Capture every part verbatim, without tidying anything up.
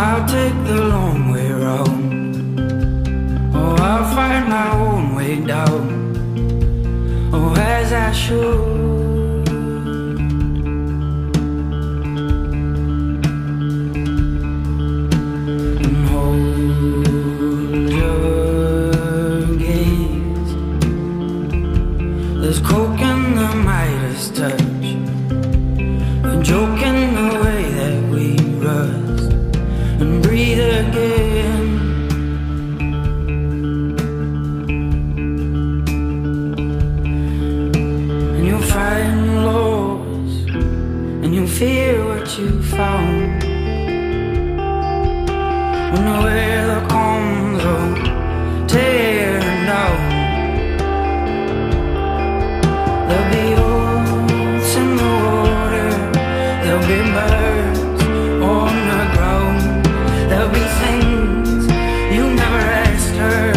I'll take the long way round. Oh, I'll find my own way down. Oh, as I should. And hold your gaze. There's coke in the Midas touch, a joke in the way that we run. And breathe again. And you'll find lows, and you'll fear what you found. When the weather comes, oh, tear down. There'll be oats in the water, there'll be birds on the ground. There'll be things you never asked her,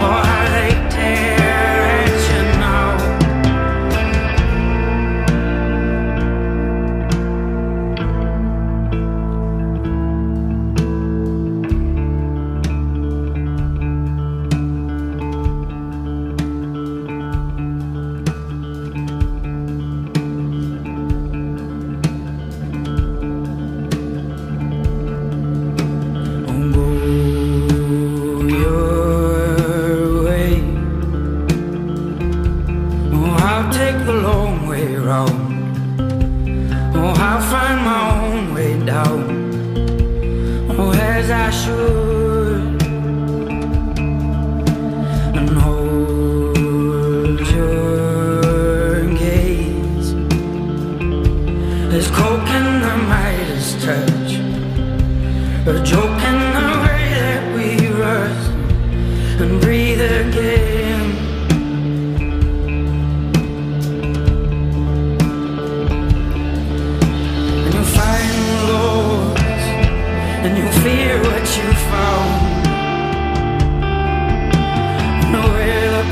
or how they tear at you now.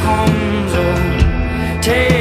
Comes on, take